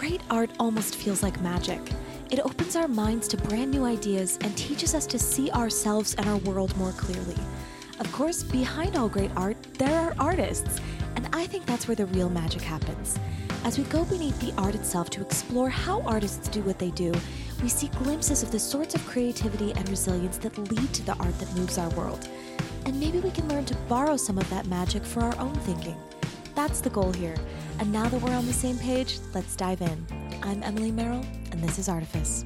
Great art almost feels like magic. It opens our minds to brand new ideas and teaches us to see ourselves and our world more clearly. Of course, behind all great art, there are artists, and I think that's where the real magic happens. As we go beneath the art itself to explore how artists do what they do, we see glimpses of the sorts of creativity and resilience that lead to the art that moves our world. And maybe we can learn to borrow some of that magic for our own thinking. That's the goal here. And now that we're on the same page, let's dive in. I'm Emily Merrill, and this is Artifice.